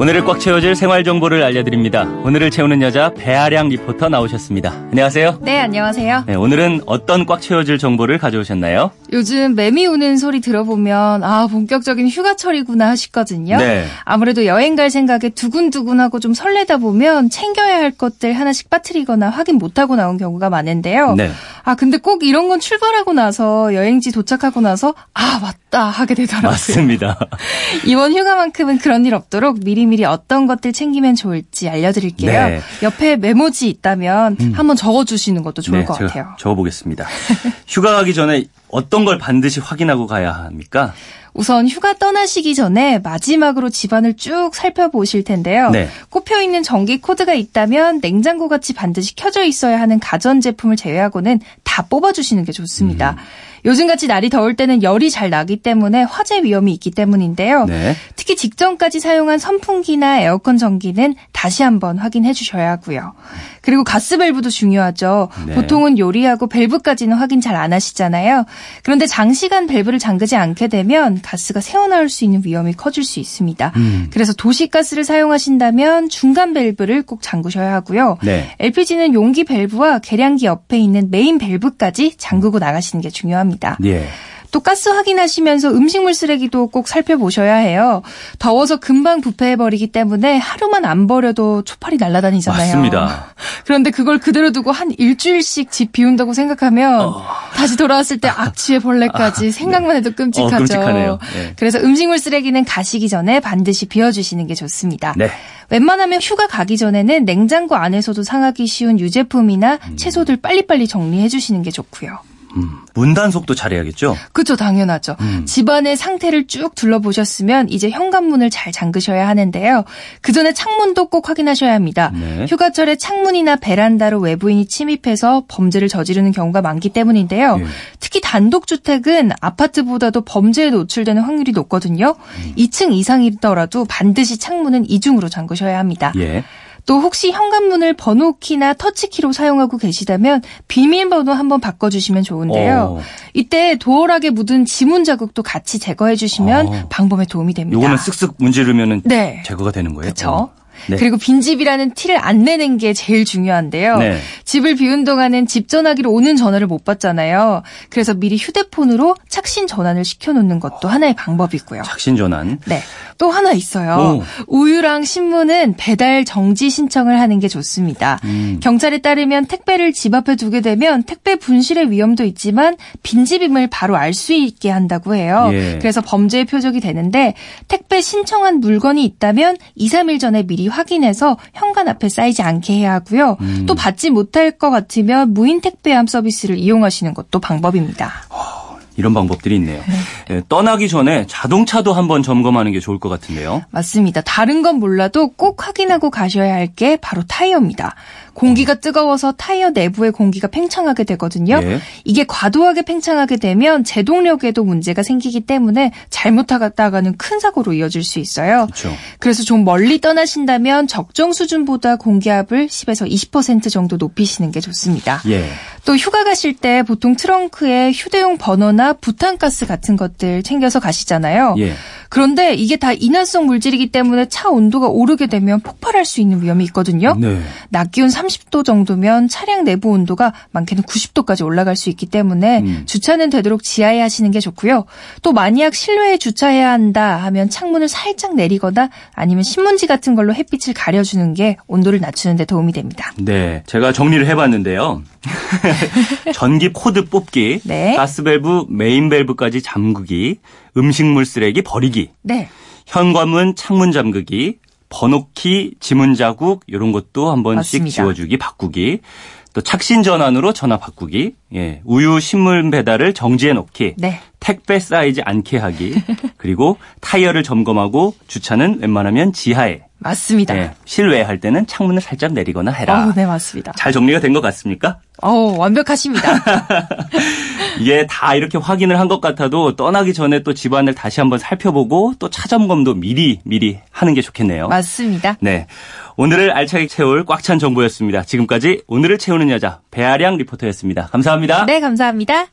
오늘을 꽉 채워줄 생활 정보를 알려드립니다. 오늘을 채우는 여자 배아량 리포터 나오셨습니다. 안녕하세요. 네, 안녕하세요. 네, 오늘은 어떤 꽉 채워줄 정보를 가져오셨나요? 요즘 매미 우는 소리 들어보면 본격적인 휴가철이구나 싶거든요. 네. 아무래도 여행 갈 생각에 두근두근하고 좀 설레다 보면 챙겨야 할 것들 하나씩 빠뜨리거나 확인 못하고 나온 경우가 많은데요. 네. 근데 꼭 이런 건 출발하고 나서 여행지 도착하고 나서 맞다 하게 되더라고요. 맞습니다. 이번 휴가만큼은 그런 일 없도록 미리미리 어떤 것들 챙기면 좋을지 알려드릴게요. 네. 옆에 메모지 있다면 한번 적어주시는 것도 좋을 것 같아요. 적어보겠습니다. 휴가 가기 전에 어떤 걸 반드시 확인하고 가야 합니까? 우선 휴가 떠나시기 전에 마지막으로 집안을 쭉 살펴보실 텐데요. 네. 꼽혀있는 전기 코드가 있다면 냉장고같이 반드시 켜져 있어야 하는 가전제품을 제외하고는 다 뽑아주시는 게 좋습니다. 요즘같이 날이 더울 때는 열이 잘 나기 때문에 화재 위험이 있기 때문인데요. 네. 특히 직전까지 사용한 선풍기나 에어컨 전기는 다시 한번 확인해 주셔야 하고요. 그리고 가스밸브도 중요하죠. 네. 보통은 요리하고 밸브까지는 확인 잘 안 하시잖아요. 그런데 장시간 밸브를 잠그지 않게 되면 가스가 새어나올 수 있는 위험이 커질 수 있습니다. 그래서 도시가스를 사용하신다면 중간 밸브를 꼭 잠그셔야 하고요. 네. LPG는 용기 밸브와 계량기 옆에 있는 메인 밸브까지 잠그고 나가시는 게 중요합니다. 예. 또 가스 확인하시면서 음식물 쓰레기도 꼭 살펴보셔야 해요. 더워서 금방 부패해버리기 때문에 하루만 안 버려도 초파리 날아다니잖아요. 맞습니다. 그런데 그걸 그대로 두고 한 일주일씩 집 비운다고 생각하면 다시 돌아왔을 때 악취의 벌레까지 생각만 해도 끔찍하죠. 끔찍하네요. 네. 그래서 음식물 쓰레기는 가시기 전에 반드시 비워주시는 게 좋습니다. 네. 웬만하면 휴가 가기 전에는 냉장고 안에서도 상하기 쉬운 유제품이나 채소들 빨리빨리 정리해 주시는 게 좋고요. 문단속도 잘해야겠죠? 그렇죠. 당연하죠. 집안의 상태를 쭉 둘러보셨으면 이제 현관문을 잘 잠그셔야 하는데요. 그 전에 창문도 꼭 확인하셔야 합니다. 네. 휴가철에 창문이나 베란다로 외부인이 침입해서 범죄를 저지르는 경우가 많기 때문인데요. 네. 특히 단독주택은 아파트보다도 범죄에 노출되는 확률이 높거든요. 2층 이상이더라도 반드시 창문은 이중으로 잠그셔야 합니다. 네. 또 혹시 현관문을 번호키나 터치키로 사용하고 계시다면 비밀번호 한번 바꿔주시면 좋은데요. 이때 도어락에 묻은 지문 자국도 같이 제거해 주시면 방범에 도움이 됩니다. 이거는 쓱쓱 문지르면 제거가 되는 거예요? 그렇죠. 네. 그리고 빈집이라는 티를 안 내는 게 제일 중요한데요. 네. 집을 비운 동안은 집 전화기로 오는 전화를 못 받잖아요. 그래서 미리 휴대폰으로 착신 전환을 시켜놓는 것도 하나의 방법이고요. 착신 전환. 네. 또 하나 있어요. 우유랑 신문은 배달 정지 신청을 하는 게 좋습니다. 경찰에 따르면 택배를 집 앞에 두게 되면 택배 분실의 위험도 있지만 빈집임을 바로 알 수 있게 한다고 해요. 예. 그래서 범죄의 표적이 되는데 택배 신청한 물건이 있다면 2, 3일 전에 미리 확인해서 현관 앞에 쌓이지 않게 해야 하고요. 또 받지 못할 것 같으면 무인 택배함 서비스를 이용하시는 것도 방법입니다. 이런 방법들이 있네요. 네, 떠나기 전에 자동차도 한번 점검하는 게 좋을 것 같은데요. 맞습니다. 다른 건 몰라도 꼭 확인하고 가셔야 할 게 바로 타이어입니다. 공기가 뜨거워서 타이어 내부의 공기가 팽창하게 되거든요. 예. 이게 과도하게 팽창하게 되면 제동력에도 문제가 생기기 때문에 잘못하다가는 큰 사고로 이어질 수 있어요. 그렇죠. 그래서 좀 멀리 떠나신다면 적정 수준보다 공기압을 10에서 20% 정도 높이시는 게 좋습니다. 예. 또 휴가 가실 때 보통 트렁크에 휴대용 버너나 부탄가스 같은 것들 챙겨서 가시잖아요. 예. 그런데 이게 다 인화성 물질이기 때문에 차 온도가 오르게 되면 폭발할 수 있는 위험이 있거든요. 네. 낮 기온 30도 정도면 차량 내부 온도가 많게는 90도까지 올라갈 수 있기 때문에 주차는 되도록 지하에 하시는 게 좋고요. 또 만약 실외에 주차해야 한다 하면 창문을 살짝 내리거나 아니면 신문지 같은 걸로 햇빛을 가려주는 게 온도를 낮추는 데 도움이 됩니다. 네, 제가 정리를 해봤는데요. 전기 코드 뽑기, 네. 가스밸브, 메인밸브까지 잠그기, 음식물 쓰레기 버리기, 네. 현관문 창문 잠그기, 번호키, 지문 자국 이런 것도 한 번씩 맞습니다. 지워주기, 바꾸기, 또 착신 전환으로 전화 바꾸기, 예, 우유 신문 배달을 정지해 놓기, 네. 택배 쌓이지 않게 하기, 그리고 타이어를 점검하고 주차는 웬만하면 지하에. 맞습니다. 네, 실외 할 때는 창문을 살짝 내리거나 해라. 네, 맞습니다. 잘 정리가 된 것 같습니까? 완벽하십니다. 이게 다 이렇게 확인을 한 것 같아도 떠나기 전에 또 집안을 다시 한번 살펴보고 또 차점검도 미리 하는 게 좋겠네요. 맞습니다. 네, 오늘을 알차게 채울 꽉 찬 정보였습니다. 지금까지 오늘을 채우는 여자 배아량 리포터였습니다. 감사합니다. 네, 감사합니다.